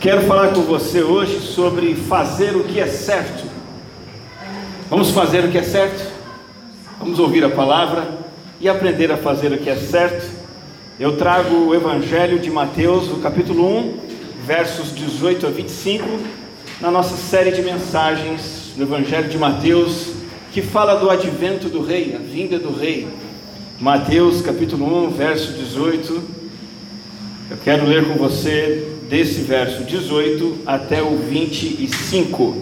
Quero falar com você hoje sobre fazer o que é certo. Vamos fazer o que é certo? Vamos ouvir a palavra e aprender a fazer o que é certo. Eu trago o Evangelho de Mateus, no capítulo 1, versos 18 a 25, na nossa série de mensagens do Evangelho de Mateus, que fala do advento do rei, a vinda do rei. Mateus, capítulo 1, verso 18. Eu quero ler com você desse verso 18 até o 25.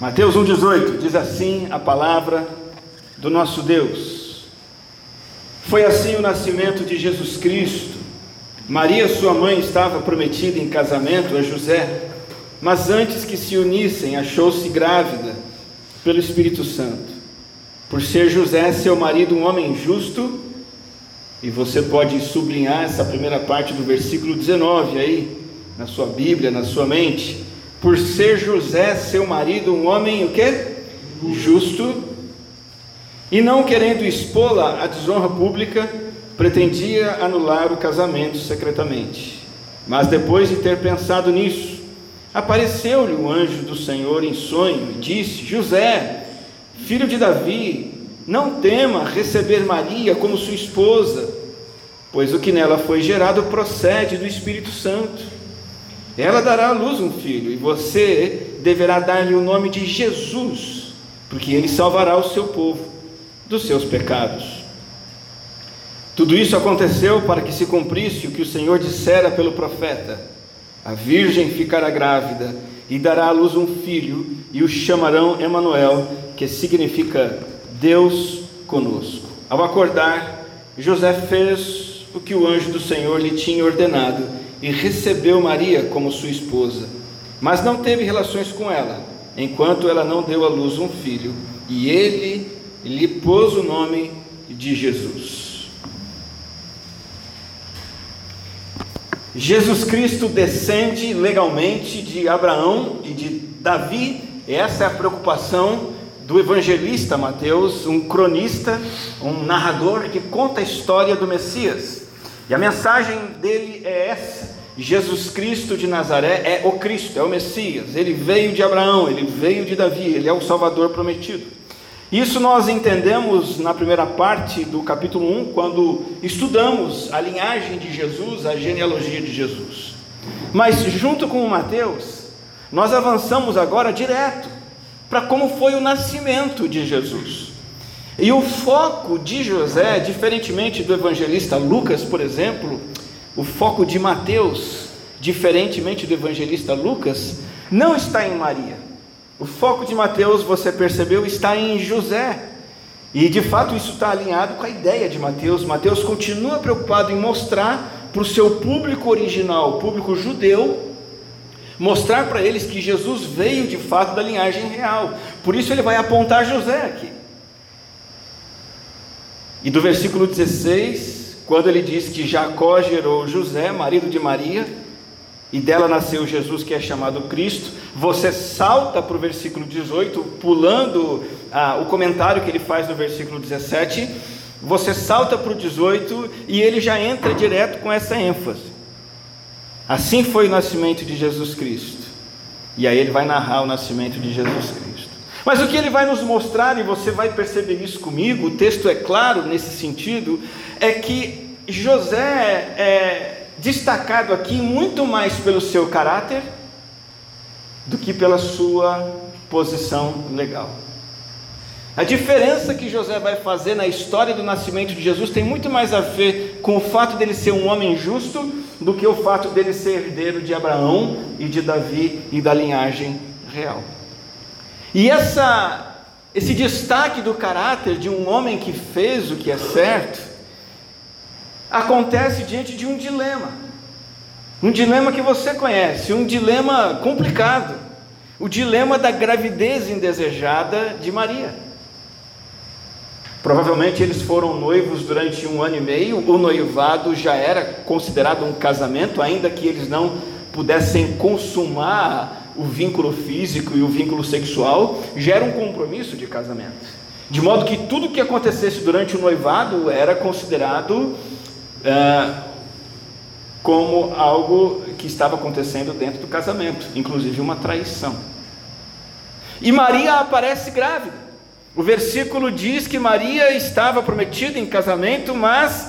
Mateus 1,18 diz assim a palavra do nosso Deus: Foi assim o nascimento de Jesus Cristo. Maria, sua mãe, estava prometida em casamento a José, mas antes que se unissem, achou-se grávida pelo Espírito Santo. Por ser José, seu marido, um homem justo. E você pode sublinhar essa primeira parte do versículo 19 aí, na sua Bíblia, na sua mente. Por ser José, seu marido, um homem o quê? Justo. E não querendo expô-la à desonra pública, pretendia anular o casamento secretamente. Mas depois de ter pensado nisso, apareceu-lhe o anjo do Senhor em sonho e disse: José, filho de Davi, não tema receber Maria como sua esposa, pois o que nela foi gerado procede do Espírito Santo. Ela dará à luz um filho, e você deverá dar-lhe o nome de Jesus, porque ele salvará o seu povo dos seus pecados. Tudo isso aconteceu para que se cumprisse o que o Senhor dissera pelo profeta: a virgem ficará grávida e dará à luz um filho, e o chamarão Emanuel, que significa Deus conosco. Ao acordar, José fez o que o anjo do Senhor lhe tinha ordenado e recebeu Maria como sua esposa, mas não teve relações com ela, enquanto ela não deu à luz um filho, e ele lhe pôs o nome de Jesus. Jesus Cristo descende legalmente de Abraão e de Davi. Essa é a preocupação do evangelista Mateus, um cronista, um narrador que conta a história do Messias. E a mensagem dele é essa: Jesus Cristo de Nazaré é o Cristo, é o Messias. Ele veio de Abraão, ele veio de Davi, ele é o Salvador prometido. Isso nós entendemos na primeira parte do capítulo 1, quando estudamos a linhagem de Jesus, a genealogia de Jesus. Mas junto com o Mateus, nós avançamos agora direto para como foi o nascimento de Jesus. E o foco de José, diferentemente do evangelista Lucas, por exemplo, o foco de Mateus, diferentemente do evangelista Lucas, não está em Maria. O foco de Mateus, você percebeu, está em José. E de fato isso está alinhado com a ideia de Mateus. Mateus continua preocupado em mostrar para o seu público original, o público judeu, mostrar para eles que Jesus veio de fato da linhagem real. Por isso ele vai apontar José aqui. E do versículo 16, quando ele diz que Jacó gerou José, marido de Maria, e dela nasceu Jesus, que é chamado Cristo, você salta para o versículo 18, pulando o comentário que ele faz no versículo 17, você salta para o 18 e ele já entra direto com essa ênfase. Assim foi o nascimento de Jesus Cristo. E aí ele vai narrar o nascimento de Jesus Cristo. Mas o que ele vai nos mostrar, e você vai perceber isso comigo, o texto é claro nesse sentido, é que José é destacado aqui muito mais pelo seu caráter do que pela sua posição legal. A diferença que José vai fazer na história do nascimento de Jesus tem muito mais a ver com o fato dele ser um homem justo do que o fato dele ser herdeiro de Abraão e de Davi e da linhagem real. E esse destaque do caráter de um homem que fez o que é certo acontece diante de um dilema que você conhece, um dilema complicado, o dilema da gravidez indesejada de Maria. Provavelmente eles foram noivos durante 1 ano e meio, o noivado já era considerado um casamento, ainda que eles não pudessem consumar o vínculo físico e o vínculo sexual, já era um compromisso de casamento, de modo que tudo que acontecesse durante o noivado era considerado como algo que estava acontecendo dentro do casamento, inclusive uma traição. E Maria aparece grávida. O versículo diz que Maria estava prometida em casamento, mas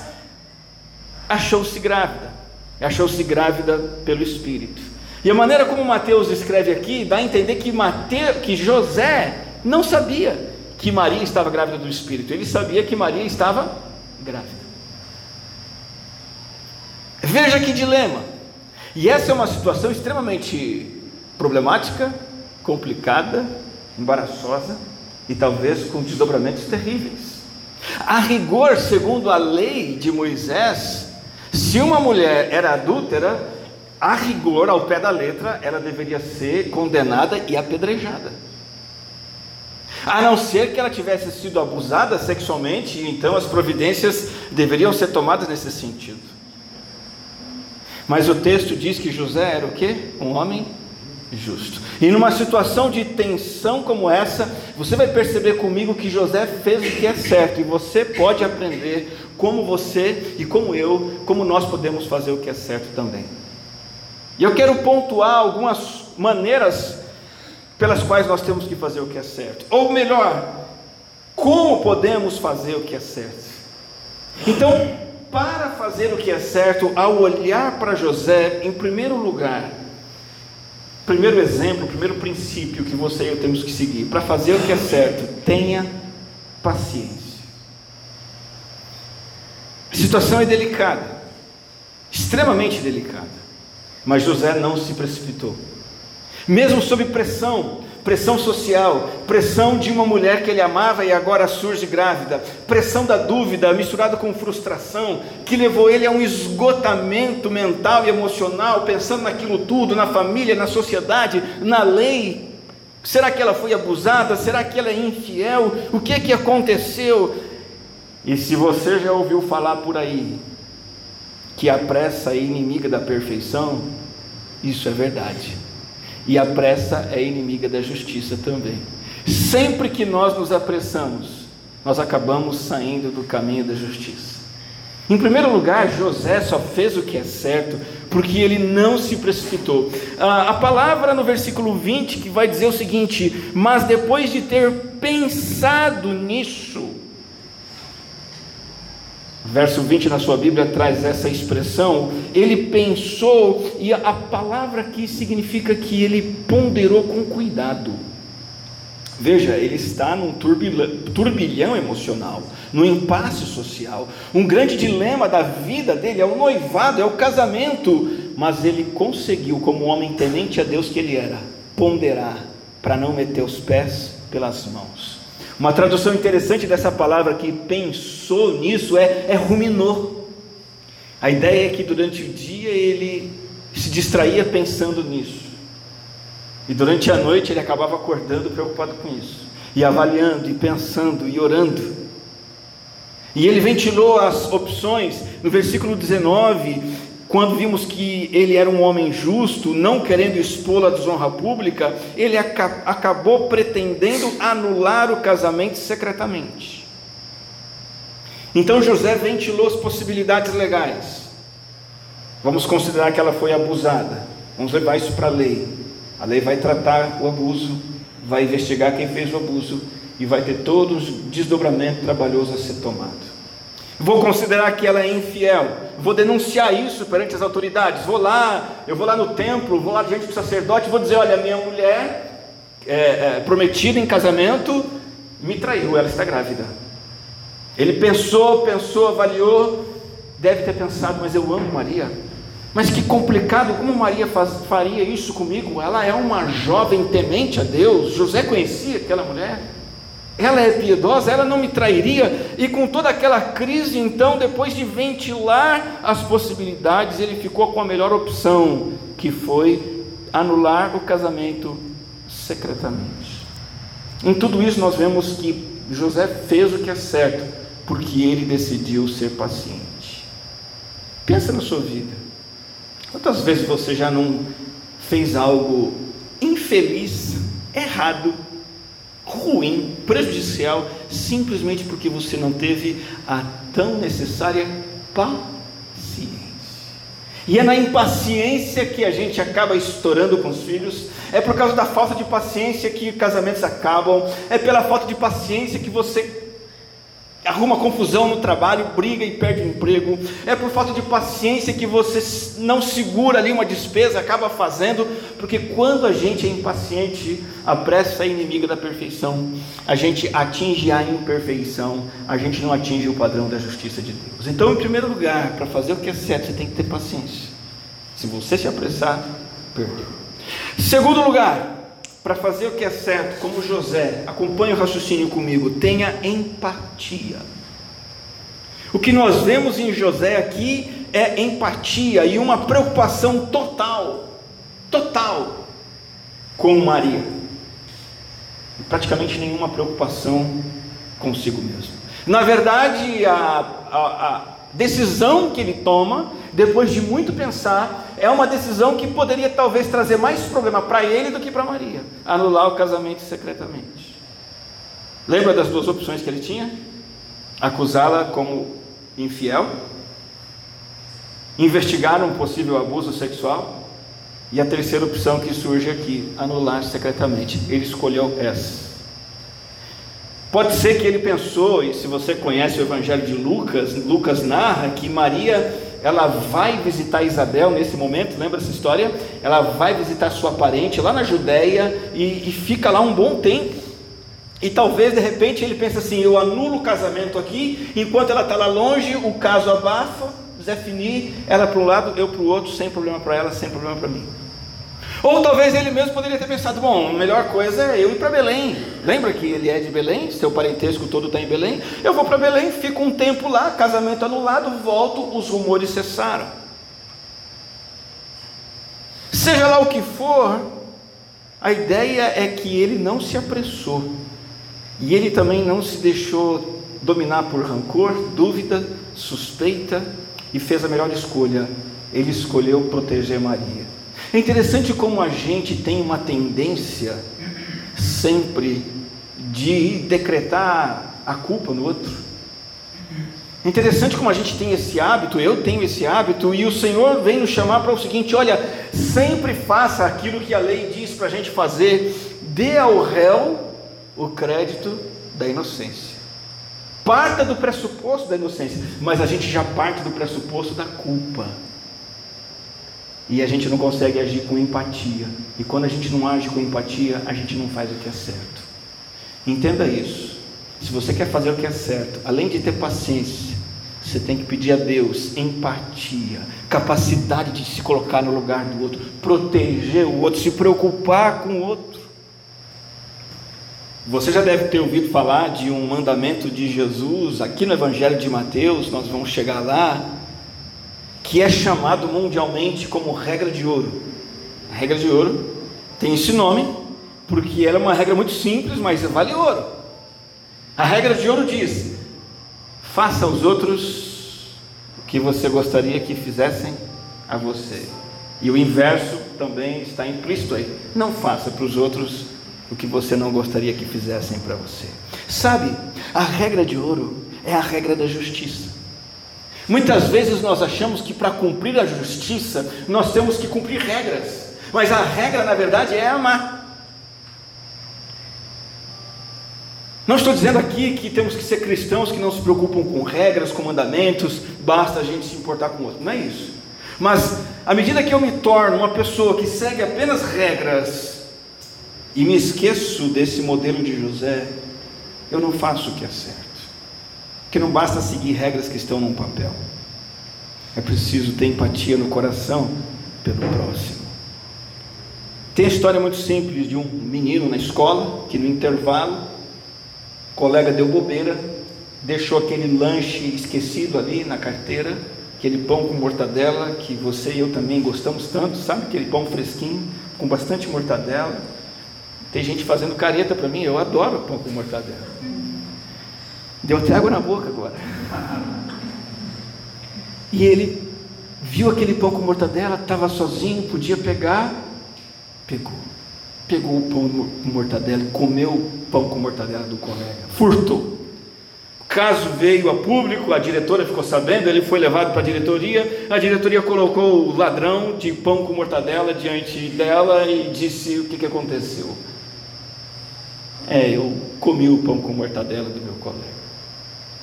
achou-se grávida pelo Espírito. E a maneira como Mateus escreve aqui dá a entender que José não sabia que Maria estava grávida do Espírito, ele sabia que Maria estava grávida. Veja que dilema. E essa é uma situação extremamente problemática, complicada, embaraçosa e talvez com desdobramentos terríveis. A rigor, segundo a lei de Moisés, se uma mulher era adúltera, a rigor, ao pé da letra, ela deveria ser condenada e apedrejada, a não ser que ela tivesse sido abusada sexualmente, e então as providências deveriam ser tomadas nesse sentido. Mas o texto diz que José era o quê? Um homem justo. E numa situação de tensão como essa, você vai perceber comigo que José fez o que é certo, e você pode aprender como você e como eu, como nós podemos fazer o que é certo também. E eu quero pontuar algumas maneiras pelas quais nós temos que fazer o que é certo, ou melhor, como podemos fazer o que é certo. Então, para fazer o que é certo, ao olhar para José, em primeiro lugar, primeiro exemplo, primeiro princípio que você e eu temos que seguir, para fazer o que é certo, tenha paciência. A situação é delicada, extremamente delicada, mas José não se precipitou, mesmo sob pressão social, pressão de uma mulher que ele amava e agora surge grávida, pressão da dúvida misturada com frustração, que levou ele a um esgotamento mental e emocional, pensando naquilo tudo, na família, na sociedade, na lei. Será que ela foi abusada? Será que ela é infiel? O que é que aconteceu? E se você já ouviu falar por aí que a pressa é inimiga da perfeição, isso é verdade. E a pressa é inimiga da justiça também. Sempre que nós nos apressamos, nós acabamos saindo do caminho da justiça. Em primeiro lugar, José só fez o que é certo, porque ele não se precipitou. A palavra no versículo 20 que vai dizer o seguinte: mas depois de ter pensado nisso, verso 20 na sua Bíblia traz essa expressão, ele pensou, e a palavra aqui significa que ele ponderou com cuidado. Veja, ele está num turbilhão emocional, num impasse social, um grande dilema da vida dele, é o noivado, é o casamento, mas ele conseguiu, como homem temente a Deus que ele era, ponderar, para não meter os pés pelas mãos. Uma tradução interessante dessa palavra que pensou nisso é ruminou. A ideia é que durante o dia ele se distraía pensando nisso, e durante a noite ele acabava acordando preocupado com isso, e avaliando, e pensando, e orando. E ele ventilou as opções. No versículo 19, quando vimos que ele era um homem justo, não querendo expô-la à desonra pública, ele acabou pretendendo anular o casamento secretamente. Então José ventilou as possibilidades legais. Vamos considerar que ela foi abusada, vamos levar isso para a lei vai tratar o abuso, vai investigar quem fez o abuso, e vai ter todo um desdobramento trabalhoso a ser tomado. Vou considerar que ela é infiel, vou denunciar isso perante as autoridades, eu vou lá no templo, vou lá diante do sacerdote, vou dizer: olha, minha mulher prometida em casamento me traiu, ela está grávida. Ele pensou, avaliou, deve ter pensado: mas eu amo Maria, mas que complicado, como Maria faria isso comigo? Ela é uma jovem temente a Deus, José conhecia aquela mulher, ela é piedosa, ela não me trairia. E com toda aquela crise, então, depois de ventilar as possibilidades, ele ficou com a melhor opção, que foi anular o casamento secretamente. Em tudo isso nós vemos que José fez o que é certo, porque ele decidiu ser paciente. Pensa na sua vida. Quantas vezes você já não fez algo infeliz, errado, ruim, prejudicial, simplesmente porque você não teve a tão necessária paciência? E é na impaciência que a gente acaba estourando com os filhos, é por causa da falta de paciência que casamentos acabam, é pela falta de paciência que você arruma confusão no trabalho, briga e perde o emprego, é por falta de paciência que você não segura ali uma despesa, acaba fazendo, porque quando a gente é impaciente, a pressa é inimiga da perfeição, a gente atinge a imperfeição, a gente não atinge o padrão da justiça de Deus. Então, em primeiro lugar, para fazer o que é certo, você tem que ter paciência. Se você se apressar, perdeu. Segundo lugar, para fazer o que é certo, como José, acompanhe o raciocínio comigo, tenha empatia. O que nós vemos em José aqui é empatia e uma preocupação total com Maria, e praticamente nenhuma preocupação consigo mesmo. Na verdade, a decisão que ele toma, depois de muito pensar, é uma decisão que poderia talvez trazer mais problema para ele do que para Maria, anular o casamento secretamente. Lembra das duas opções que ele tinha? Acusá-la como infiel, investigar um possível abuso sexual, e a terceira opção que surge aqui, anular secretamente. Ele escolheu essa. Pode ser que ele pensou, e se você conhece o evangelho de Lucas, Lucas narra que Maria, ela vai visitar Isabel nesse momento, lembra essa história? Ela vai visitar sua parente lá na Judéia e fica lá um bom tempo, e talvez de repente ele pense assim, eu anulo o casamento aqui, enquanto ela está lá longe, o caso abafa, Zé Fini, ela para um lado, eu para o outro, sem problema para ela, sem problema para mim. Ou talvez ele mesmo poderia ter pensado, bom, a melhor coisa é eu ir para Belém, lembra que ele é de Belém, seu parentesco todo está em Belém, eu vou para Belém, fico um tempo lá, casamento anulado, volto, os rumores cessaram. Seja lá o que for, a ideia é que ele não se apressou, e ele também não se deixou dominar por rancor, dúvida, suspeita, e fez a melhor escolha, ele escolheu proteger Maria. É interessante como a gente tem uma tendência sempre de decretar a culpa no outro. É interessante como a gente tem esse hábito, eu tenho esse hábito, e o Senhor vem nos chamar para o seguinte, olha, sempre faça aquilo que a lei diz para a gente fazer, dê ao réu o crédito da inocência. Parta do pressuposto da inocência, mas a gente já parte do pressuposto da culpa. E a gente não consegue agir com empatia, e quando a gente não age com empatia, a gente não faz o que é certo. Entenda isso, se você quer fazer o que é certo, além de ter paciência, você tem que pedir a Deus empatia, capacidade de se colocar no lugar do outro, proteger o outro, se preocupar com o outro. Você já deve ter ouvido falar de um mandamento de Jesus, aqui no Evangelho de Mateus, nós vamos chegar lá, que é chamado mundialmente como regra de ouro. A regra de ouro tem esse nome porque ela é uma regra muito simples, mas vale ouro. A regra de ouro diz, faça aos outros o que você gostaria que fizessem a você. E o inverso também está implícito aí. Não faça para os outros o que você não gostaria que fizessem para você. Sabe, a regra de ouro é a regra da justiça. Muitas vezes nós achamos que para cumprir a justiça, nós temos que cumprir regras, mas a regra na verdade é amar. Não estou dizendo aqui que temos que ser cristãos que não se preocupam com regras, com mandamentos, basta a gente se importar com o outro, não é isso. Mas à medida que eu me torno uma pessoa que segue apenas regras, e me esqueço desse modelo de José, eu não faço o que é certo. Que não basta seguir regras que estão num papel, é preciso ter empatia no coração pelo próximo. Tem a história muito simples de um menino na escola, que no intervalo, o colega deu bobeira, deixou aquele lanche esquecido ali na carteira, aquele pão com mortadela, que você e eu também gostamos tanto, sabe, aquele pão fresquinho, com bastante mortadela, tem gente fazendo careta para mim, eu adoro pão com mortadela. Deu até água na boca agora. E ele viu aquele pão com mortadela, estava sozinho, podia pegar, pegou o pão com mortadela, comeu o pão com mortadela do colega, furtou. caso veio a público, a diretora ficou sabendo, ele foi levado para a diretoria colocou o ladrão de pão com mortadela diante dela e disse: o que aconteceu? Eu comi o pão com mortadela do meu colega.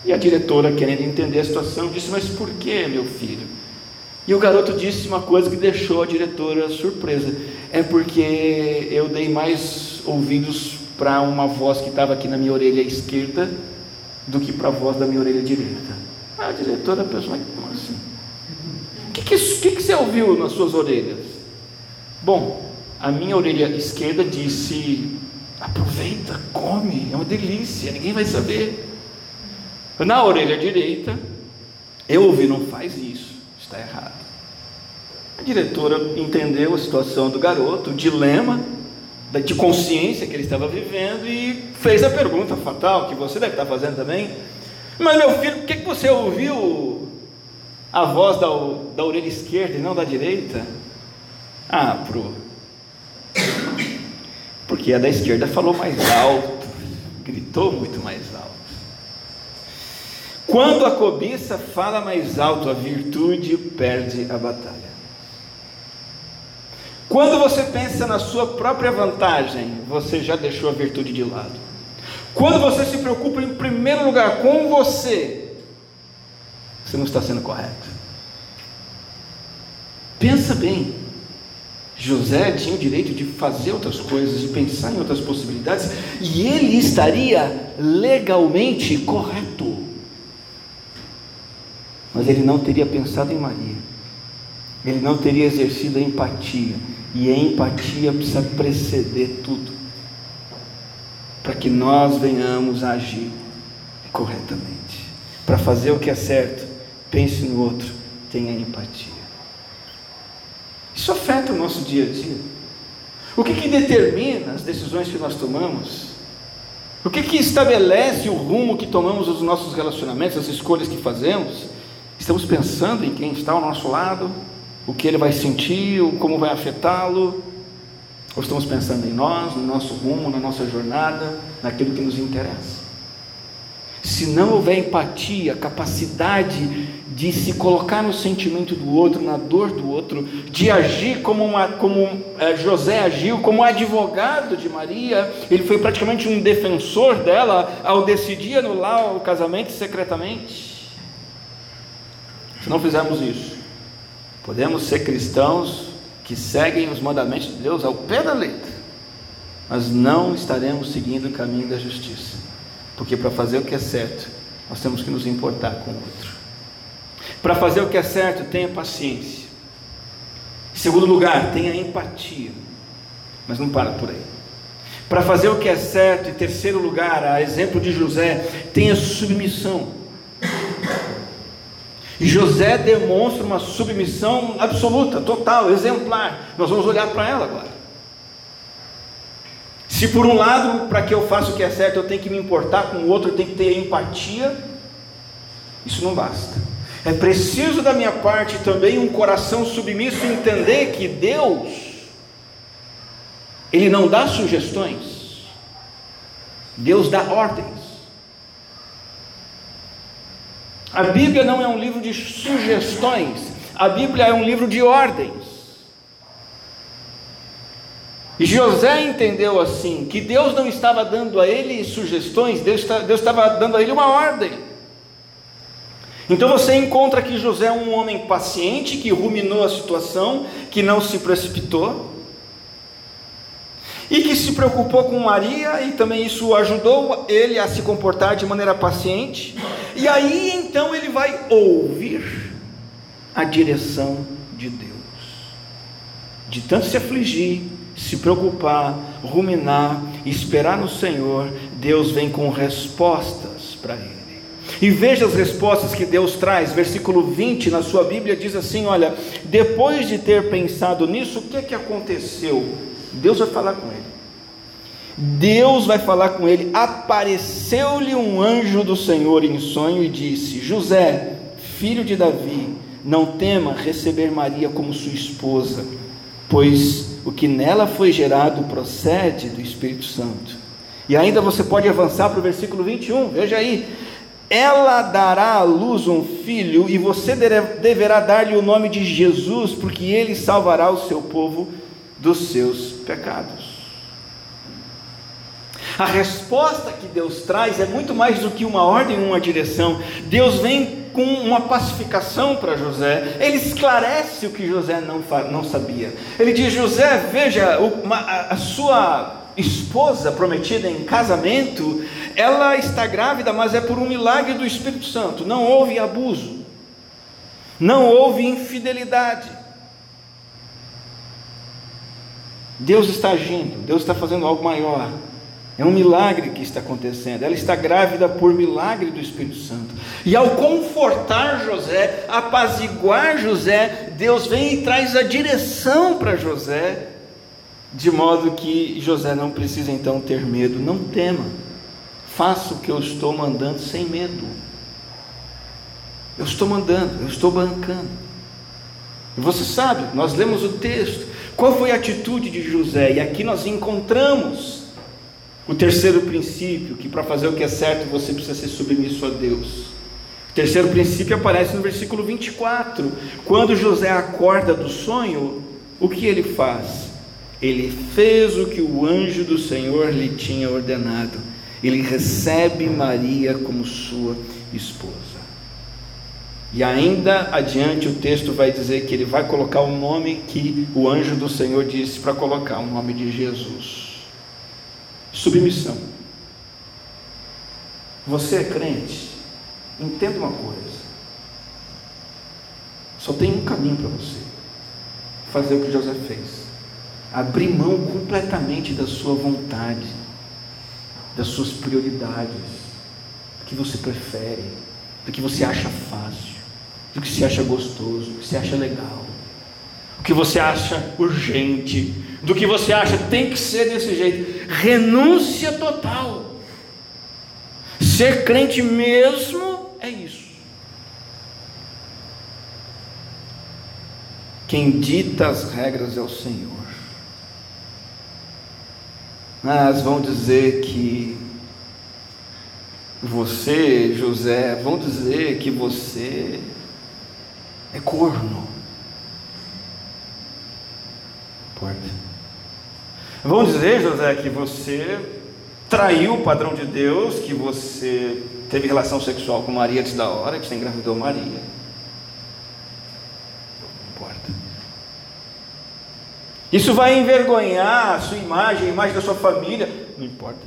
E a diretora, querendo entender a situação, disse: mas por que, meu filho? E o garoto disse uma coisa que deixou a diretora surpresa: é porque eu dei mais ouvidos para uma voz que estava aqui na minha orelha esquerda do que para a voz da minha orelha direita. A diretora pensou: como assim? O que você ouviu nas suas orelhas? Bom, a minha orelha esquerda disse: aproveita, come, é uma delícia, ninguém vai saber. Na orelha direita eu ouvi: não faz isso, está errado. A diretora entendeu a situação do garoto, o dilema de consciência que ele estava vivendo, e fez a pergunta fatal que você deve estar fazendo também: mas, meu filho, por que você ouviu a voz da orelha esquerda e não da direita? Porque a da esquerda falou mais alto, gritou muito mais alto. Quando a cobiça fala mais alto, a virtude perde a batalha. Quando você pensa na sua própria vantagem, você já deixou a virtude de lado. Quando você se preocupa em primeiro lugar com você, você não está sendo correto. Pensa bem. José tinha o direito de fazer outras coisas, de pensar em outras possibilidades, e ele estaria legalmente correto, mas ele não teria pensado em Maria, ele não teria exercido a empatia, e a empatia precisa preceder tudo, para que nós venhamos a agir corretamente. Para fazer o que é certo, pense no outro, tenha empatia. Isso afeta o nosso dia a dia. O que determina as decisões que nós tomamos? O que estabelece o rumo que tomamos nos nossos relacionamentos, as escolhas que fazemos? Estamos pensando em quem está ao nosso lado, o que ele vai sentir, como vai afetá-lo? Ou estamos pensando em nós, no nosso rumo, na nossa jornada, naquilo que nos interessa? Se não houver empatia, capacidade de se colocar no sentimento do outro, na dor do outro, de agir como José agiu, como advogado de Maria, ele foi praticamente um defensor dela ao decidir anular o casamento secretamente. Se não fizermos isso, podemos ser cristãos que seguem os mandamentos de Deus ao pé da letra, mas não estaremos seguindo o caminho da justiça, porque para fazer o que é certo, nós temos que nos importar com o outro. Para fazer o que é certo, tenha paciência. Em segundo lugar, tenha empatia. Mas não para por aí. Para fazer o que é certo, em terceiro lugar, a exemplo de José, tenha submissão. E José demonstra uma submissão absoluta, total, exemplar. Nós vamos olhar para ela agora. Se por um lado, para que eu faça o que é certo, eu tenho que me importar com o outro, eu tenho que ter empatia, isso não basta. É preciso da minha parte também um coração submisso, entender que Deus, Ele não dá sugestões, Deus dá ordens. A Bíblia não é um livro de sugestões, a Bíblia é um livro de ordens. E José entendeu assim, que Deus não estava dando a ele sugestões, Deus estava dando a ele uma ordem. Então você encontra que José é um homem paciente, que ruminou a situação, que não se precipitou, e que se preocupou com Maria, e também isso ajudou ele a se comportar de maneira paciente. E aí então ele vai ouvir a direção de Deus, de tanto se afligir, se preocupar, ruminar, esperar no Senhor. Deus vem com respostas para ele. E veja as respostas que Deus traz. Versículo 20 na sua Bíblia diz assim: olha, depois de ter pensado nisso, o que aconteceu? Deus vai falar com ele. Apareceu-lhe um anjo do Senhor em sonho e disse: José, filho de Davi, não tema receber Maria como sua esposa, pois o que nela foi gerado procede do Espírito Santo. E ainda você pode avançar para o versículo 21, veja aí. ela dará à luz um filho, e você deverá dar-lhe o nome de Jesus, porque ele salvará o seu povo dos seus pecados. A resposta que Deus traz é muito mais do que uma ordem, uma direção. Deus vem com uma pacificação para José. Ele esclarece o que José não sabia. Ele diz: José, veja, a sua esposa prometida em casamento, ela está grávida, mas é por um milagre do Espírito Santo. Não houve abuso, não houve infidelidade. Deus está agindo, Deus está fazendo algo maior. É um milagre que está acontecendo. Ela está grávida por milagre do Espírito Santo. E ao confortar José, apaziguar José, Deus vem e traz a direção para José, de modo que José não precisa então ter medo. Não tema, faça o que eu estou mandando sem medo. Eu estou mandando, eu estou bancando. E você sabe, nós lemos o texto, qual foi a atitude de José, e aqui nós encontramos o terceiro princípio, que para fazer o que é certo, você precisa ser submisso a Deus. O terceiro princípio aparece no versículo 24, quando José acorda do sonho, o que ele faz? Ele fez o que o anjo do Senhor lhe tinha ordenado, ele recebe Maria como sua esposa. E ainda adiante o texto vai dizer que ele vai colocar o nome que o anjo do Senhor disse para colocar, o nome de Jesus. Submissão. Você é crente? Entenda uma coisa: só tem um caminho para você fazer o que José fez, abrir mão completamente da sua vontade, das suas prioridades, do que você prefere, do que você acha fácil, do que você acha gostoso, do que você acha legal, do que você acha urgente, do que você acha tem que ser desse jeito. Renúncia total. Ser crente mesmo é isso. Quem dita as regras é o Senhor. Mas vão dizer que você, José, vão dizer que você é corno. Porta. Vão dizer, José, que você traiu o padrão de Deus, que você teve relação sexual com Maria antes da hora, que você engravidou Maria. Não importa. Isso vai envergonhar a sua imagem, a imagem da sua família. Não importa.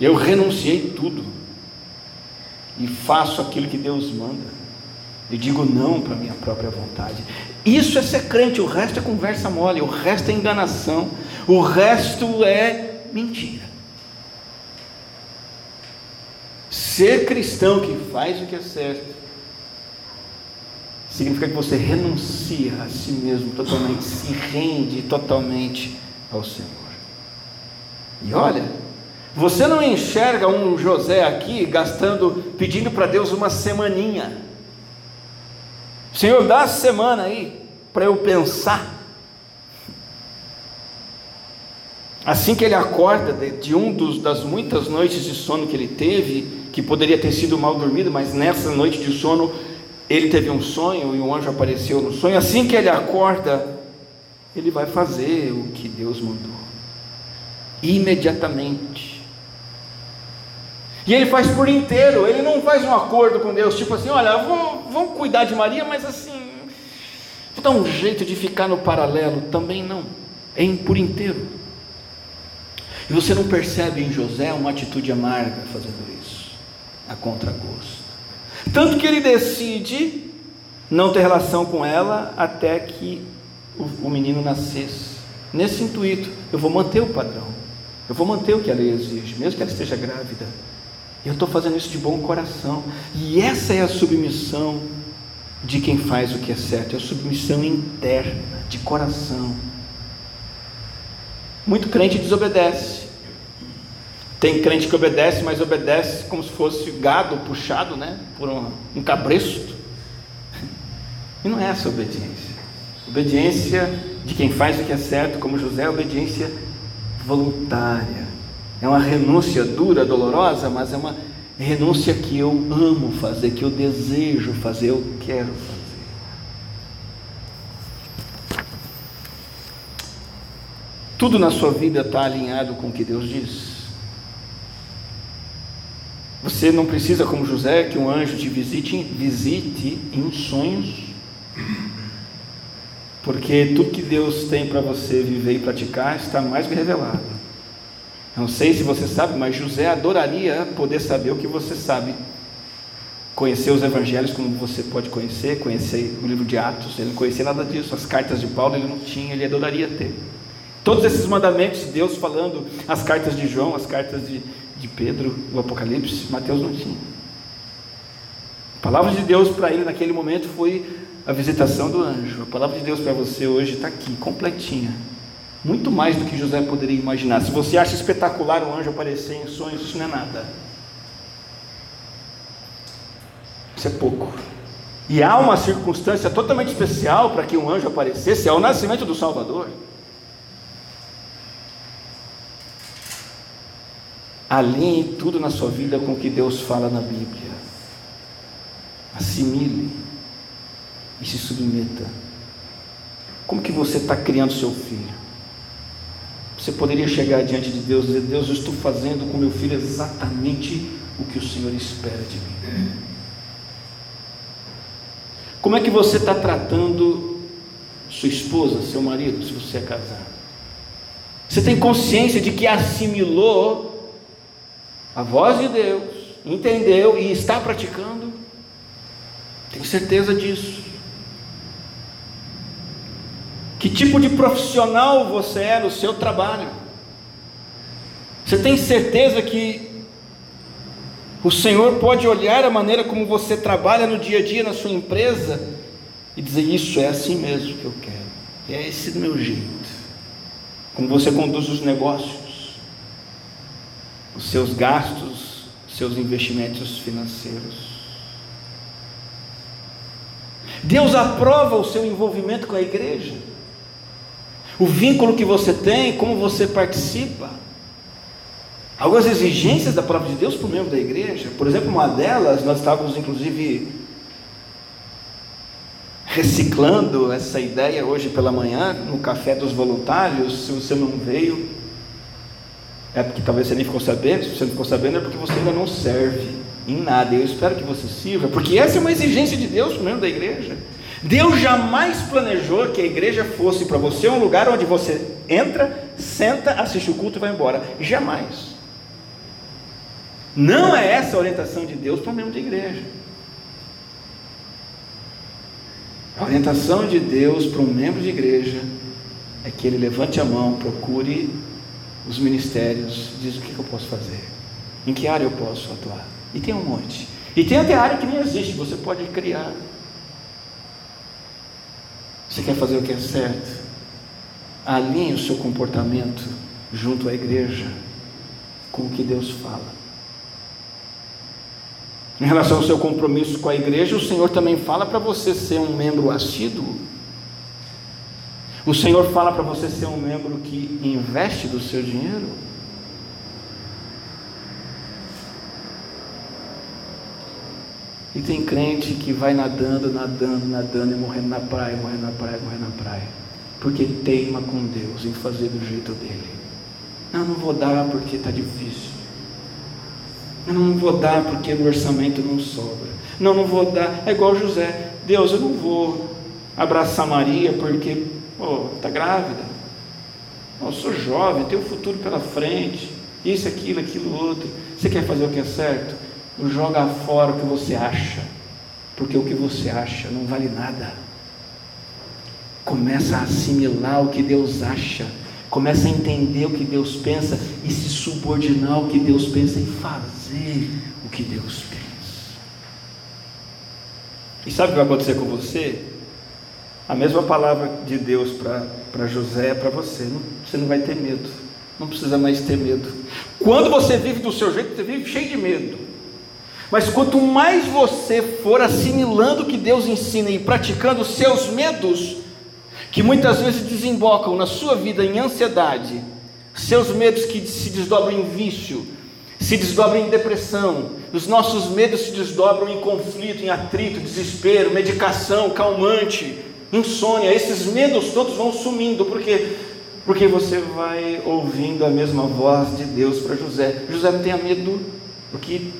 Eu renunciei tudo e faço aquilo que Deus manda. Eu digo não para a minha própria vontade. Isso é ser crente, o resto é conversa mole, o resto é enganação, o resto é mentira. Ser cristão que faz o que é certo significa que você renuncia a si mesmo totalmente, se rende totalmente ao Senhor. E olha, você não enxerga um José aqui pedindo para Deus uma semaninha. Senhor, dá a semana aí para eu pensar. Assim que ele acorda de das muitas noites de sono que ele teve, que poderia ter sido mal dormido, mas nessa noite de sono ele teve um sonho e um anjo apareceu no sonho. Assim que ele acorda, ele vai fazer o que Deus mandou, imediatamente. E ele faz por inteiro, ele não faz um acordo com Deus, tipo assim, olha, vamos cuidar de Maria, mas assim, vou dar um jeito de ficar no paralelo, também não, é por inteiro. E você não percebe em José uma atitude amarga fazendo isso, a contragosto. Tanto que ele decide não ter relação com ela até que o menino nascesse. Nesse intuito, eu vou manter o padrão, eu vou manter o que a lei exige, mesmo que ela esteja grávida. Eu estou fazendo isso de bom coração. E essa é a submissão de quem faz o que é certo. É a submissão interna, de coração. Muito crente desobedece. Tem crente que obedece, mas obedece como se fosse gado puxado, né, por um cabresto. E não é essa a obediência. Obediência de quem faz o que é certo, como José, é obediência voluntária. É uma renúncia dura, dolorosa, mas é uma renúncia que eu amo fazer, que eu desejo fazer, eu quero fazer. Tudo na sua vida está alinhado com o que Deus diz. Você não precisa, como José, que um anjo te visite em sonhos, porque tudo que Deus tem para você viver e praticar está mais que revelado. Não sei se você sabe, mas José adoraria poder saber o que você sabe, conhecer os evangelhos como você pode conhecer, conhecer o livro de Atos. Ele não conhecia nada disso, as cartas de Paulo ele não tinha, ele adoraria ter. Todos esses mandamentos, Deus falando, as cartas de João, as cartas de Pedro, o Apocalipse, Mateus não tinha. A palavra de Deus para ele naquele momento foi a visitação do anjo. A palavra de Deus para você hoje está aqui, completinha. Muito mais do que José poderia imaginar. Se você acha espetacular um anjo aparecer em sonhos, isso não é nada. Isso é pouco. E há uma circunstância totalmente especial para que um anjo aparecesse, é o nascimento do Salvador. Alinhe tudo na sua vida com o que Deus fala na Bíblia. Assimile e se submeta. Como que você está criando seu filho? Você poderia chegar diante de Deus e dizer: Deus, eu estou fazendo com meu filho exatamente o que o Senhor espera de mim. Como é que você está tratando sua esposa, seu marido, se você é casado? Você tem consciência de que assimilou a voz de Deus, entendeu e está praticando? Tenho certeza disso. Que tipo de profissional você é no seu trabalho? Você tem certeza que o Senhor pode olhar a maneira como você trabalha no dia a dia, na sua empresa, e dizer: isso é assim mesmo que eu quero, e é esse do meu jeito? Como você conduz os negócios, os seus gastos, os seus investimentos financeiros. Deus aprova o seu envolvimento com a igreja, o vínculo que você tem, como você participa. Algumas exigências da palavra de Deus para o membro da igreja, por exemplo, uma delas, nós estávamos inclusive reciclando essa ideia hoje pela manhã, no café dos voluntários. Se você não veio, é porque talvez você nem ficou sabendo. Se você não ficou sabendo, é porque você ainda não serve em nada. Eu espero que você sirva, porque essa é uma exigência de Deus, mesmo da igreja. Deus jamais planejou que a igreja fosse para você um lugar onde você entra, senta, assiste o culto e vai embora. Jamais. Não é essa a orientação de Deus para o membro da igreja. A orientação de Deus para um membro de igreja é que ele levante a mão, procure os ministérios, diz: o que eu posso fazer? Em que área eu posso atuar? E tem um monte. E tem até área que nem existe, você pode criar. Você quer fazer o que é certo? Alinhe o seu comportamento junto à igreja com o que Deus fala. Em relação ao seu compromisso com a igreja, o Senhor também fala para você ser um membro assíduo. O Senhor fala para você ser um membro que investe do seu dinheiro. E tem crente que vai nadando e morrendo na praia, porque teima com Deus em fazer do jeito dele. Não vou dar porque está difícil. Não vou dar porque o orçamento não sobra. Não vou dar. É igual José: Deus, eu não vou abraçar Maria porque está grávida. Eu sou jovem, tenho um futuro pela frente, isso, aquilo, aquilo, outro. Você quer fazer o que é certo? Joga fora o que você acha, porque o que você acha não vale nada. Começa a assimilar o que Deus acha, começa a entender o que Deus pensa e se subordinar ao que Deus pensa e fazer o que Deus pensa. E sabe o que vai acontecer com você? A mesma palavra de Deus para José é para você. Você não vai ter medo. Não precisa mais ter medo. Quando você vive do seu jeito, você vive cheio de medo. Mas quanto mais você for assimilando o que Deus ensina e praticando os seus medos, que muitas vezes desembocam na sua vida em ansiedade, seus medos que se desdobram em vício, se desdobram em depressão, os nossos medos se desdobram em conflito, em atrito, desespero, medicação, calmante, insônia. Esses medos todos vão sumindo, por quê? Porque você vai ouvindo a mesma voz de Deus para José. José, não tenha medo,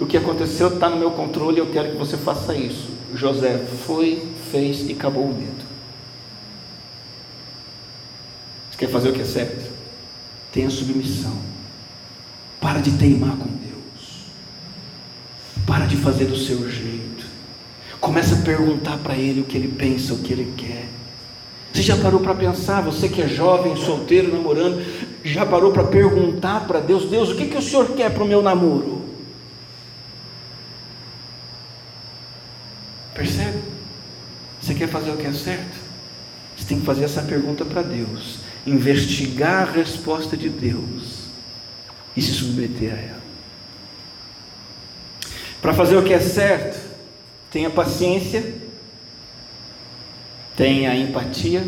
o que aconteceu está no meu controle, eu quero que você faça isso. José foi, fez e acabou o medo. Você quer fazer o que é certo? Tenha submissão. Para de teimar com Deus. Para de fazer do seu jeito. Começa a perguntar para Ele o que Ele pensa, o que Ele quer. Você já parou para pensar, você que é jovem, solteiro, namorando, já parou para perguntar para Deus, Deus, o que, que o Senhor quer para o meu namoro? Percebe? Você quer fazer o que é certo? Você tem que fazer essa pergunta para Deus, investigar a resposta de Deus e se submeter a ela. Para fazer o que é certo, tenha paciência, tenha empatia,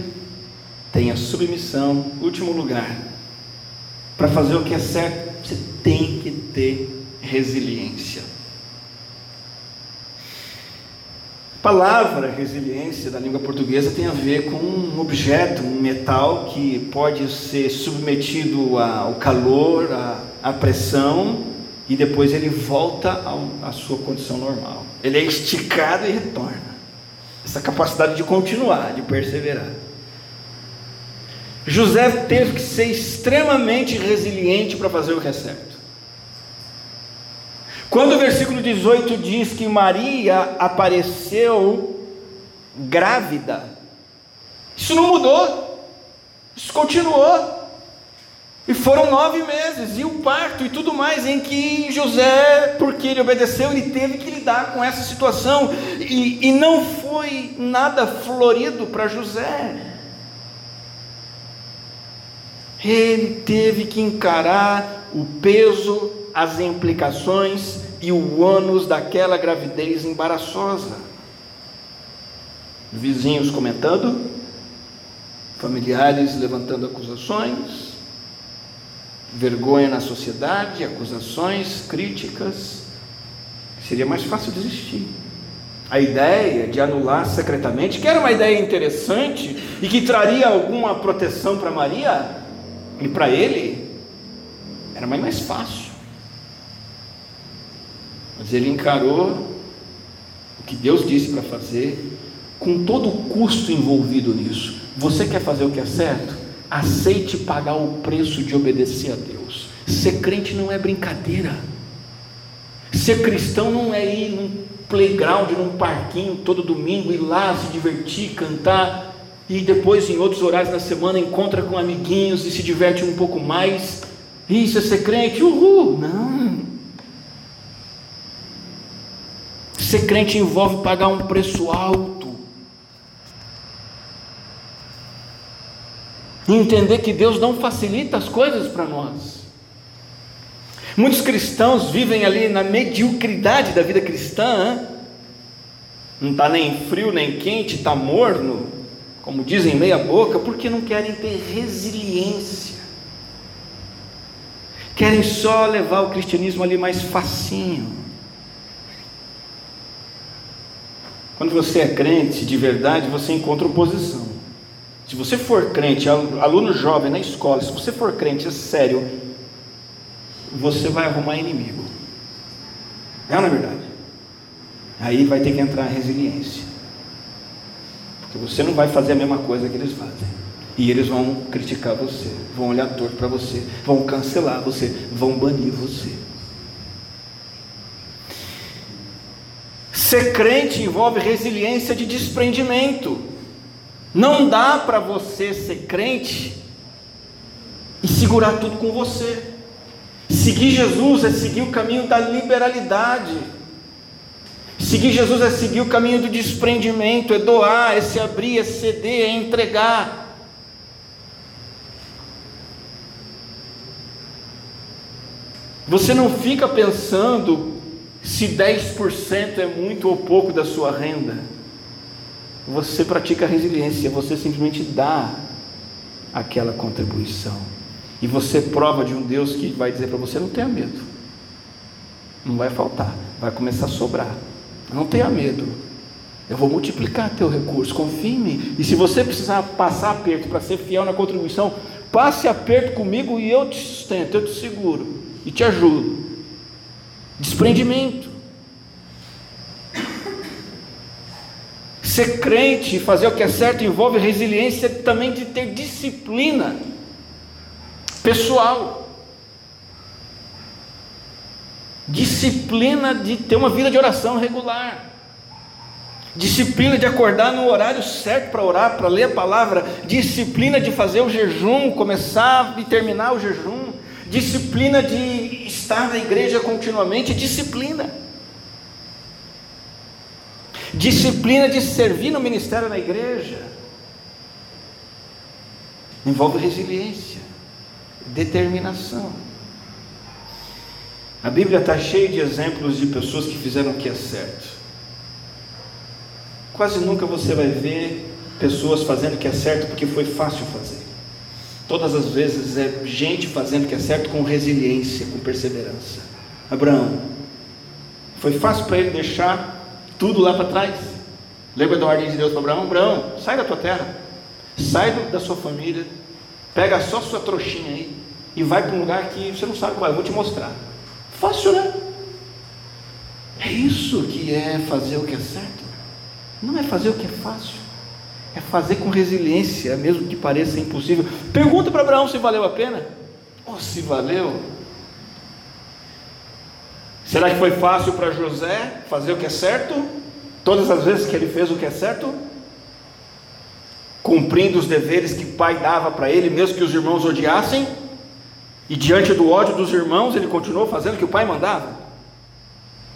tenha submissão. Último lugar, para fazer o que é certo, você tem que ter resiliência. A palavra resiliência da língua portuguesa tem a ver com um objeto, um metal que pode ser submetido ao calor, à pressão, e depois ele volta à sua condição normal. Ele é esticado e retorna. Essa capacidade de continuar, de perseverar. José teve que ser extremamente resiliente para fazer o que é certo. Quando o versículo 18 diz que Maria apareceu grávida, isso não mudou, isso continuou. E foram 9 meses, e o parto e tudo mais, em que José, porque ele obedeceu, ele teve que lidar com essa situação, e não foi nada florido para José. Ele teve que encarar o peso, as implicações e o ônus daquela gravidez embaraçosa. Vizinhos comentando, familiares levantando acusações, vergonha na sociedade, acusações, críticas. Seria mais fácil desistir. A ideia de anular secretamente, que era uma ideia interessante e que traria alguma proteção para Maria e para ele, era mais fácil. Mas ele encarou o que Deus disse para fazer, com todo o custo envolvido nisso. Você quer fazer o que é certo? Aceite pagar o preço de obedecer a Deus. Ser crente não é brincadeira. Ser cristão não é ir num playground, num parquinho todo domingo, ir lá se divertir, cantar, e depois em outros horários da semana encontra com amiguinhos e se diverte um pouco mais. Isso é ser crente? Uhul! Não! Ser crente envolve pagar um preço alto. Entender que Deus não facilita as coisas para nós. Muitos cristãos vivem ali na mediocridade da vida cristã, hein? Não está nem frio nem quente, está morno, como dizem meia boca, porque não querem ter resiliência, querem só levar o cristianismo ali mais facinho. Quando você é crente de verdade, você encontra oposição. Se você for crente, aluno jovem na escola, se você for crente, é sério, você vai arrumar inimigo. Não é verdade? Aí vai ter que entrar a resiliência. Porque você não vai fazer a mesma coisa que eles fazem. E eles vão criticar você, vão olhar torto para você, vão cancelar você, vão banir você. Ser crente envolve resiliência de desprendimento. Não dá para você ser crente e segurar tudo com você. Seguir Jesus é seguir o caminho da liberalidade. Seguir Jesus é seguir o caminho do desprendimento, é doar, é se abrir, é ceder, é entregar. Você não fica pensando se 10% é muito ou pouco da sua renda. Você pratica a resiliência, você simplesmente dá aquela contribuição. E você prova de um Deus que vai dizer para você: não tenha medo, não vai faltar, vai começar a sobrar, não tenha medo, eu vou multiplicar teu recurso, confie em mim. E se você precisar passar aperto para ser fiel na contribuição, passe aperto comigo e eu te sustento, eu te seguro e te ajudo. Desprendimento. Ser crente e fazer o que é certo envolve resiliência também de ter disciplina pessoal, disciplina de ter uma vida de oração regular, disciplina de acordar no horário certo para orar, para ler a palavra, disciplina de fazer o jejum, começar e terminar o jejum, disciplina de estar na igreja continuamente, disciplina de servir no ministério na igreja, envolve resiliência, determinação. A Bíblia está cheia de exemplos de pessoas que fizeram o que é certo. Quase nunca você vai ver pessoas fazendo o que é certo porque foi fácil fazer. Todas as vezes é gente fazendo o que é certo com resiliência, com perseverança. Abraão, foi fácil para ele deixar tudo lá para trás. Lembra da ordem de Deus para Abraão? Abraão, sai da tua terra, sai da sua família, pega só sua trouxinha aí e vai para um lugar que você não sabe qual é, eu vou te mostrar. Fácil, né? É isso que é fazer o que é certo. Não é fazer o que é fácil, é fazer com resiliência, mesmo que pareça impossível. Pergunta para Abraão se valeu a pena. Oh, se valeu. Será que foi fácil para José fazer o que é certo? Todas as vezes que ele fez o que é certo? Cumprindo os deveres que o pai dava para ele, mesmo que os irmãos odiassem? E diante do ódio dos irmãos, ele continuou fazendo o que o pai mandava?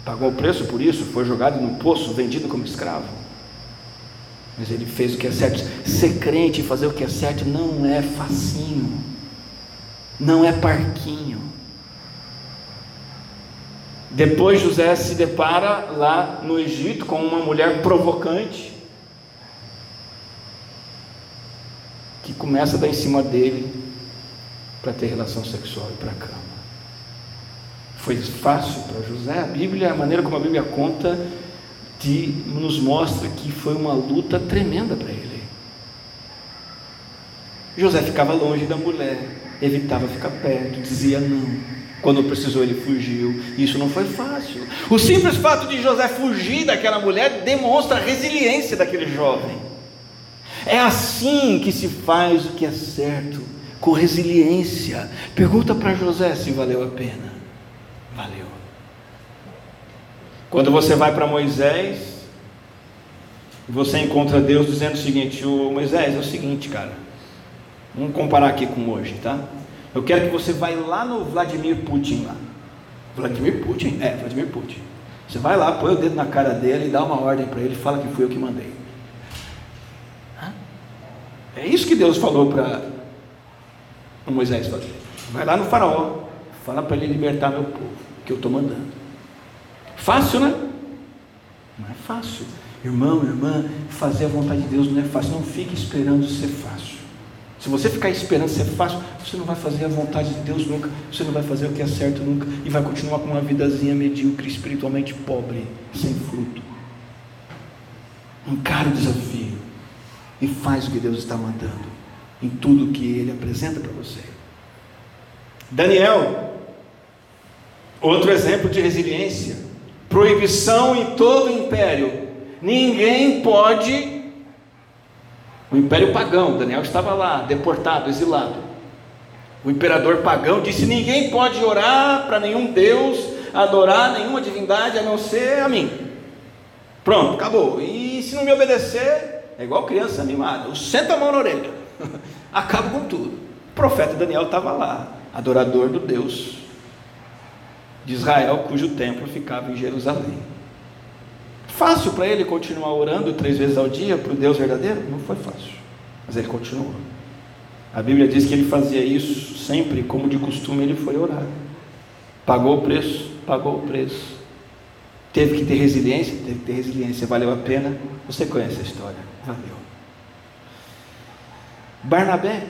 Pagou o preço por isso, foi jogado num poço, vendido como escravo. Mas ele fez o que é certo. Ser crente e fazer o que é certo não é facinho, não é parquinho. Depois José se depara lá no Egito com uma mulher provocante que começa a dar em cima dele para ter relação sexual e para a cama. Foi fácil para José? A Bíblia, a maneira como a Bíblia conta, nos mostra que foi uma luta tremenda para ele. José ficava longe da mulher, evitava ficar perto, dizia não. Quando precisou, ele fugiu. Isso não foi fácil. O simples fato de José fugir daquela mulher demonstra a resiliência daquele jovem. É assim que se faz o que é certo, com resiliência. Pergunta para José se valeu a pena. Valeu. Quando você vai para Moisés, você encontra Deus dizendo o seguinte: ô Moisés, é o seguinte, cara, vamos comparar aqui com hoje, tá? Eu quero que você vá lá no Vladimir Putin lá. Vladimir Putin? É, Vladimir Putin. Você vai lá, põe o dedo na cara dele, dá uma ordem para ele, fala que fui eu que mandei. É isso que Deus falou para Moisés fazer. Vai lá no faraó, fala para ele libertar meu povo, que eu estou mandando. Fácil, né? Não é fácil. Irmão, irmã, fazer a vontade de Deus não é fácil. Não fique esperando ser fácil. Se você ficar esperando ser fácil, você não vai fazer a vontade de Deus nunca, você não vai fazer o que é certo nunca, e vai continuar com uma vidazinha medíocre, espiritualmente pobre, sem fruto. Encara o desafio e faz o que Deus está mandando em tudo que Ele apresenta para você. Daniel, outro exemplo de resiliência. Proibição em todo o império. Ninguém pode... O império pagão, Daniel estava lá, deportado, exilado. O imperador pagão disse: ninguém pode orar para nenhum Deus, adorar nenhuma divindade a não ser a mim. Pronto, acabou. E se não me obedecer, é igual criança mimada, senta a mão na orelha. Acaba com tudo. O profeta Daniel estava lá, adorador do Deus de Israel, cujo templo ficava em Jerusalém. Fácil para ele continuar orando 3 vezes ao dia para o Deus verdadeiro? Não foi fácil, mas ele continuou. A Bíblia diz que ele fazia isso sempre, como de costume ele foi orar. Pagou o preço, teve que ter resiliência, valeu a pena. Você conhece a história, valeu. Barnabé,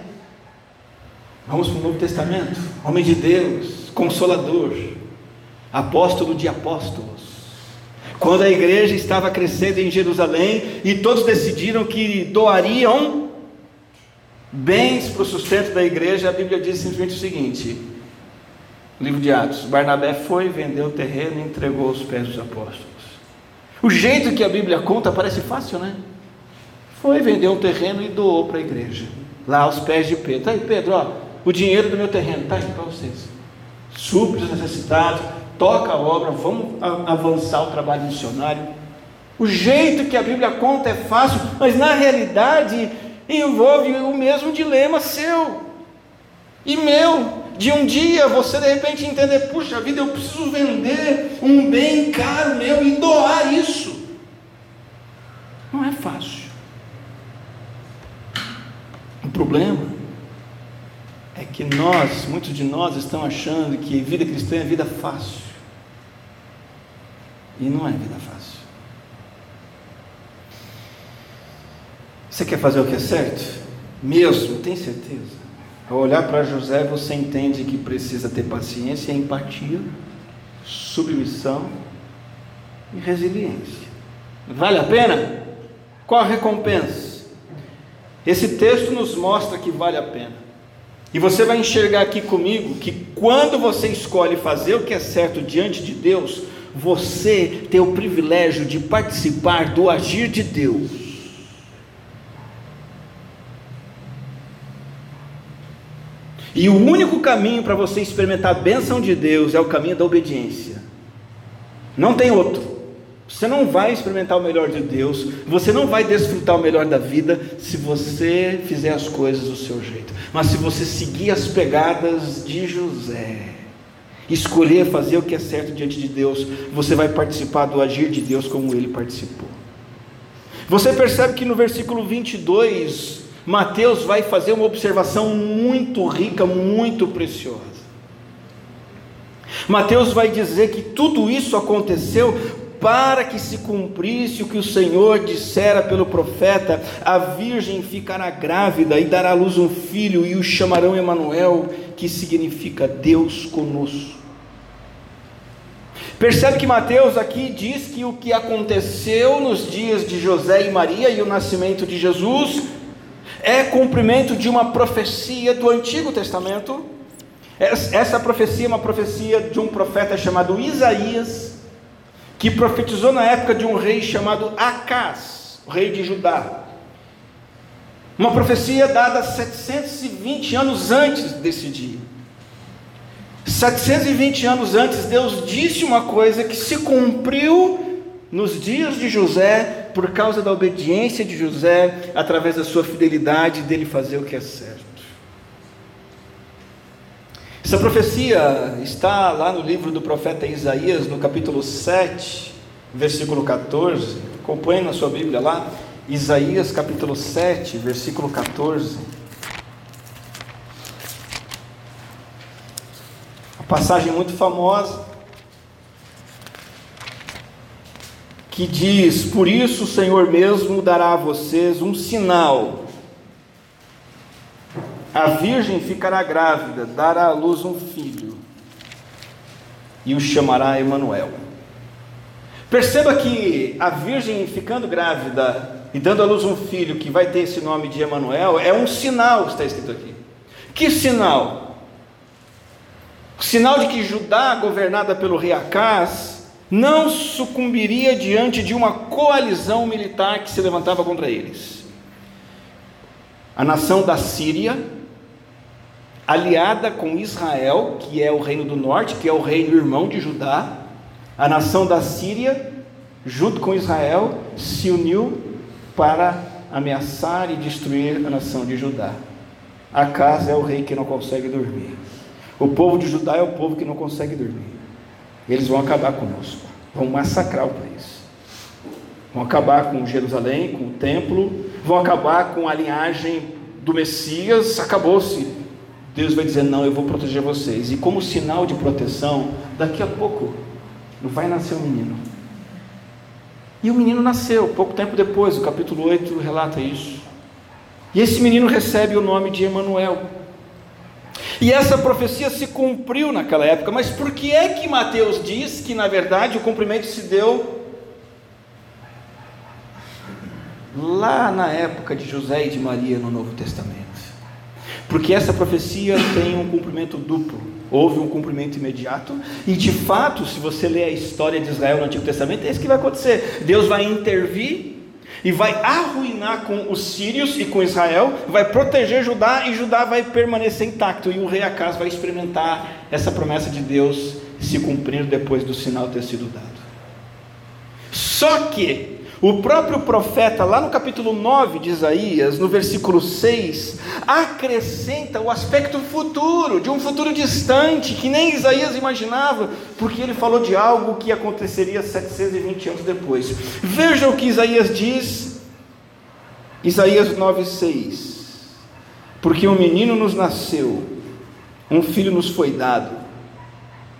Vamos para o Novo Testamento. Homem de Deus, Consolador, Apóstolo de apóstolos. Quando a igreja estava crescendo em Jerusalém, e todos decidiram que doariam bens para o sustento da igreja, a Bíblia diz simplesmente o seguinte, no livro de Atos, Barnabé foi, vendeu o terreno e entregou aos pés dos apóstolos. O jeito que a Bíblia conta parece fácil, né? Foi, vendeu um terreno e doou para a igreja, lá aos pés de Pedro. Tá aí, Pedro, ó, o dinheiro do meu terreno, tá aí para vocês. Supre os necessitados, toca a obra, vamos avançar o trabalho missionário. O jeito que a Bíblia conta é fácil, mas na realidade envolve o mesmo dilema seu e meu, de um dia você de repente entender, puxa vida, eu preciso vender um bem caro meu e doar isso. Não é fácil. O problema é que nós, muitos de nós estão achando que vida cristã é vida fácil, e não é vida fácil. Você quer fazer o que é certo? Mesmo, tem certeza? Ao olhar para José, você entende que precisa ter paciência, empatia, submissão e resiliência. Vale a pena? Qual a recompensa? Esse texto nos mostra que vale a pena. E você vai enxergar aqui comigo que quando você escolhe fazer o que é certo diante de Deus, você tem o privilégio de participar do agir de Deus. E o único caminho para você experimentar a bênção de Deus é o caminho da obediência. Não tem outro. Você não vai experimentar o melhor de Deus, você não vai desfrutar o melhor da vida se você fizer as coisas do seu jeito, mas se você seguir as pegadas de José, escolher fazer o que é certo diante de Deus, você vai participar do agir de Deus como ele participou. Você percebe que no versículo 22, Mateus vai fazer uma observação muito rica, muito preciosa. Mateus vai dizer que tudo isso aconteceu para que se cumprisse o que o Senhor dissera pelo profeta: a virgem ficará grávida e dará à luz um filho, e o chamarão Emanuel, que significa Deus conosco. Percebe que Mateus aqui diz que o que aconteceu nos dias de José e Maria e o nascimento de Jesus é cumprimento de uma profecia do Antigo Testamento. Essa profecia é uma profecia de um profeta chamado Isaías, que profetizou na época de um rei chamado Acaz, o rei de Judá. Uma profecia dada 720 anos antes desse dia. 720 anos antes, Deus disse uma coisa que se cumpriu nos dias de José, por causa da obediência de José, através da sua fidelidade, dele fazer o que é certo. Essa profecia está lá no livro do profeta Isaías, no capítulo 7, versículo 14, acompanhe na sua Bíblia lá, Isaías capítulo 7, versículo 14, uma passagem muito famosa, que diz: por isso o Senhor mesmo dará a vocês um sinal, a virgem ficará grávida, dará à luz um filho, e o chamará Emanuel. Perceba que a virgem ficando grávida e dando à luz um filho, que vai ter esse nome de Emanuel, é um sinal, está escrito aqui. Que sinal? O sinal de que Judá, governada pelo rei Acaz, não sucumbiria diante de uma coalizão militar que se levantava contra eles. A nação da Síria, aliada com Israel, que é o reino do norte, que é o reino irmão de Judá, a nação da Síria, junto com Israel, se uniu para ameaçar e destruir a nação de Judá. Acaz é o rei que não consegue dormir. O povo de Judá é o povo que não consegue dormir. Eles vão acabar conosco, vão massacrar o país, vão acabar com Jerusalém, com o templo, vão acabar com a linhagem do Messias. Acabou-se. Deus vai dizer: não, eu vou proteger vocês. E como sinal de proteção, daqui a pouco vai nascer um menino. E o menino nasceu pouco tempo depois, o capítulo 8 relata isso. E esse menino recebe o nome de Emanuel, E essa profecia se cumpriu naquela época, mas por que é que Mateus diz que, na verdade, o cumprimento se deu lá na época de José e de Maria no Novo Testamento? Porque essa profecia tem um cumprimento duplo. Houve um cumprimento imediato, e de fato, se você ler a história de Israel no Antigo Testamento, é isso que vai acontecer. Deus vai intervir e vai arruinar com os sírios e com Israel, vai proteger Judá, e Judá vai permanecer intacto, e o rei Acaz vai experimentar essa promessa de Deus se cumprindo depois do sinal ter sido dado. Só que o próprio profeta, lá no capítulo 9 de Isaías, no versículo 6, acrescenta o aspecto futuro, de um futuro distante, que nem Isaías imaginava, porque ele falou de algo que aconteceria 720 anos depois. Veja o que Isaías diz, Isaías 9, 6, porque um menino nos nasceu, um filho nos foi dado.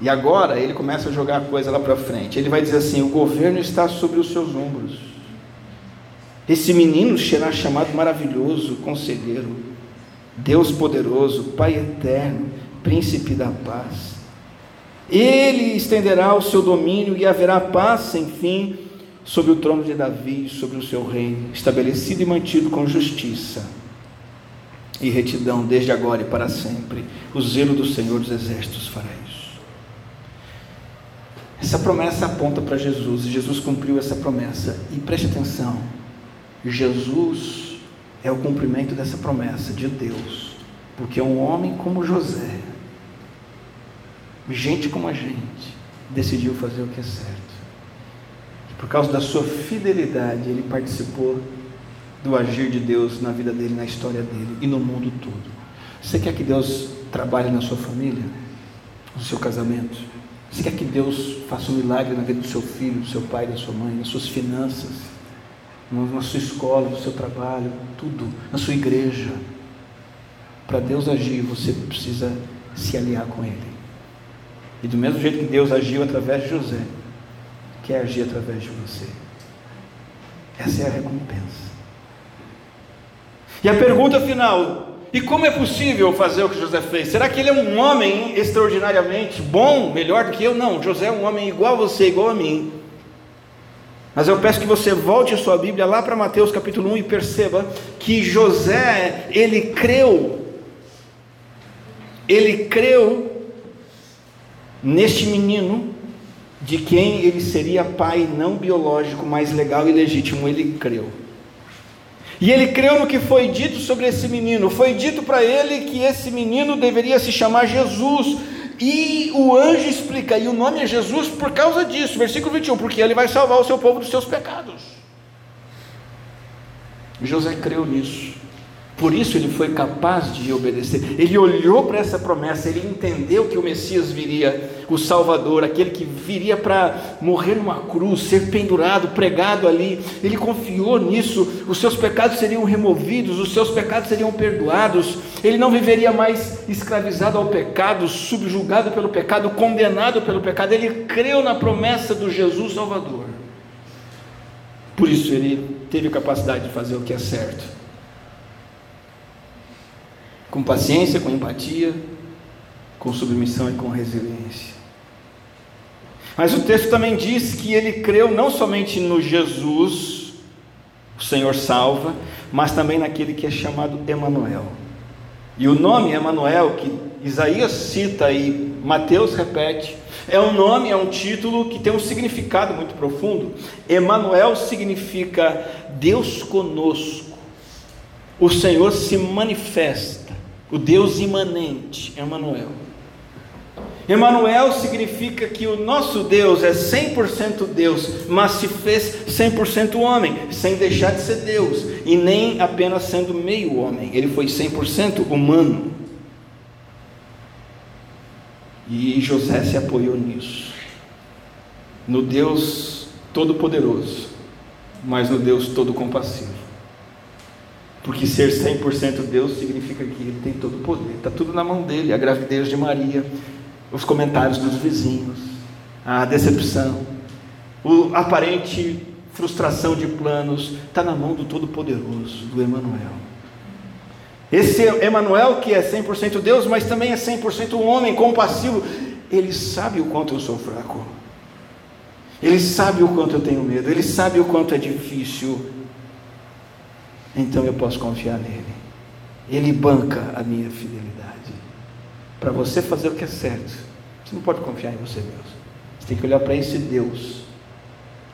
E agora ele começa a jogar a coisa lá para frente. Ele vai dizer assim: o governo está sobre os seus ombros. Esse menino será chamado maravilhoso, conselheiro, Deus poderoso, Pai eterno, príncipe da paz. Ele estenderá o seu domínio e haverá paz sem fim sobre o trono de Davi, sobre o seu reino, estabelecido e mantido com justiça e retidão desde agora e para sempre. O zelo do Senhor dos Exércitos fará isso. Essa promessa aponta para Jesus, e Jesus cumpriu essa promessa. E preste atenção, Jesus é o cumprimento dessa promessa de Deus, porque um homem como José, gente como a gente, decidiu fazer o que é certo, e por causa da sua fidelidade, ele participou do agir de Deus na vida dele, na história dele e no mundo todo. Você quer que Deus trabalhe na sua família, no seu casamento? Você quer que Deus faça um milagre na vida do seu filho, do seu pai, da sua mãe, nas suas finanças, na sua escola, no seu trabalho, tudo, na sua igreja? Para Deus agir, você precisa se aliar com Ele. E do mesmo jeito que Deus agiu através de José, quer agir através de você. Essa é a recompensa. E a pergunta final: e como é possível fazer o que José fez? Será que ele é um homem extraordinariamente bom, melhor do que eu? Não, José é um homem igual a você, igual a mim. Mas eu peço que você volte a sua Bíblia lá para Mateus capítulo 1 e perceba que José, ele creu neste menino de quem ele seria pai não biológico, mas legal e legítimo. Ele creu. E ele creu no que foi dito sobre esse menino. Foi dito para ele que esse menino deveria se chamar Jesus, e o anjo explica, e o nome é Jesus por causa disso, versículo 21, porque ele vai salvar o seu povo dos seus pecados. José creu nisso, por isso ele foi capaz de obedecer. Ele olhou para essa promessa, ele entendeu que o Messias viria, o Salvador, aquele que viria para morrer numa cruz, ser pendurado, pregado ali. Ele confiou nisso. Os seus pecados seriam removidos, os seus pecados seriam perdoados. Ele não viveria mais escravizado ao pecado, subjugado pelo pecado, condenado pelo pecado. Ele creu na promessa do Jesus Salvador, por isso ele teve a capacidade de fazer o que é certo, com paciência, com empatia, com submissão e com resiliência. Mas o texto também diz que ele creu não somente no Jesus, o Senhor salva, mas também naquele que é chamado Emanuel. E o nome Emanuel, que Isaías cita e Mateus repete, é um nome, é um título que tem um significado muito profundo. Emanuel significa Deus conosco, o Senhor se manifesta, o Deus imanente, Emanuel. Emanuel significa que o nosso Deus é 100% Deus, mas se fez 100% homem, sem deixar de ser Deus, e nem apenas sendo meio homem. Ele foi 100% humano, e José se apoiou nisso, no Deus Todo-Poderoso, mas no Deus Todo-Compassivo. Porque ser 100% Deus significa que ele tem todo o poder, está tudo na mão dele. A gravidez de Maria, os comentários dos vizinhos, a decepção, a aparente frustração de planos, está na mão do Todo-Poderoso, do Emanuel. Esse Emanuel, que é 100% Deus, mas também é 100% homem, compassivo, ele sabe o quanto eu sou fraco, ele sabe o quanto eu tenho medo, ele sabe o quanto é difícil, então eu posso confiar nele, ele banca a minha fidelidade. Para você fazer o que é certo, você não pode confiar em você mesmo, você tem que olhar para esse Deus,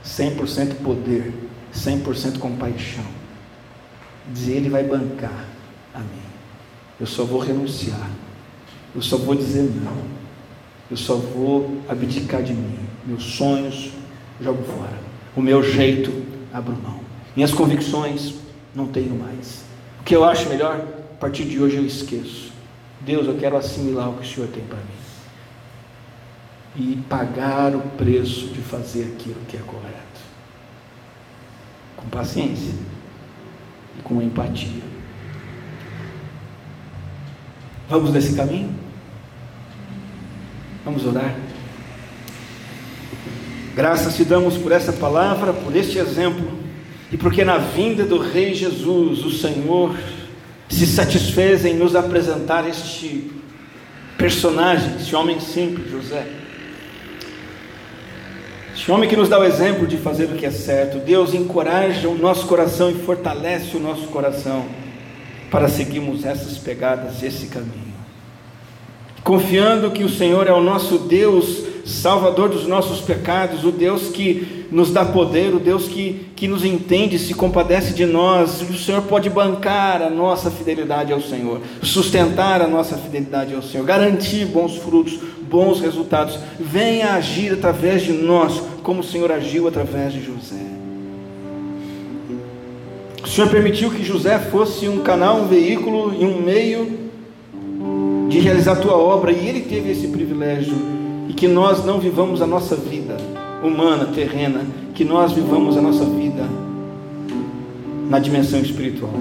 100% poder, 100% compaixão, dizer, ele vai bancar a mim, eu só vou renunciar, eu só vou dizer não, eu só vou abdicar de mim, meus sonhos, jogo fora, o meu jeito, abro mão, minhas convicções, não tenho mais, o que eu acho melhor, a partir de hoje eu esqueço. Deus, eu quero assimilar o que o Senhor tem para mim e pagar o preço de fazer aquilo que é correto, com paciência e com empatia. Vamos nesse caminho? Vamos orar? Graças te damos por essa palavra, por este exemplo, e porque na vinda do Rei Jesus, o Senhor se satisfez em nos apresentar este personagem, este homem simples, José, este homem que nos dá o exemplo de fazer o que é certo. Deus, encoraja o nosso coração e fortalece o nosso coração para seguirmos essas pegadas, esse caminho, confiando que o Senhor é o nosso Deus, Salvador dos nossos pecados, o Deus que nos dá poder, o Deus que nos entende, se compadece de nós. O Senhor pode bancar a nossa fidelidade ao Senhor, sustentar a nossa fidelidade ao Senhor, garantir bons frutos, bons resultados. Venha agir através de nós, como o Senhor agiu através de José. O Senhor permitiu que José fosse um canal, um veículo e um meio de realizar a tua obra, e ele teve esse privilégio. E que nós não vivamos a nossa vida humana, terrena, que nós vivamos a nossa vida na dimensão espiritual,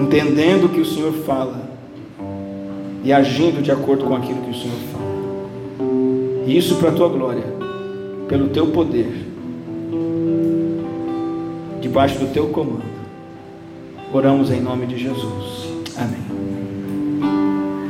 entendendo o que o Senhor fala e agindo de acordo com aquilo que o Senhor fala, e isso para a tua glória, pelo teu poder, debaixo do teu comando. Oramos em nome de Jesus, amém.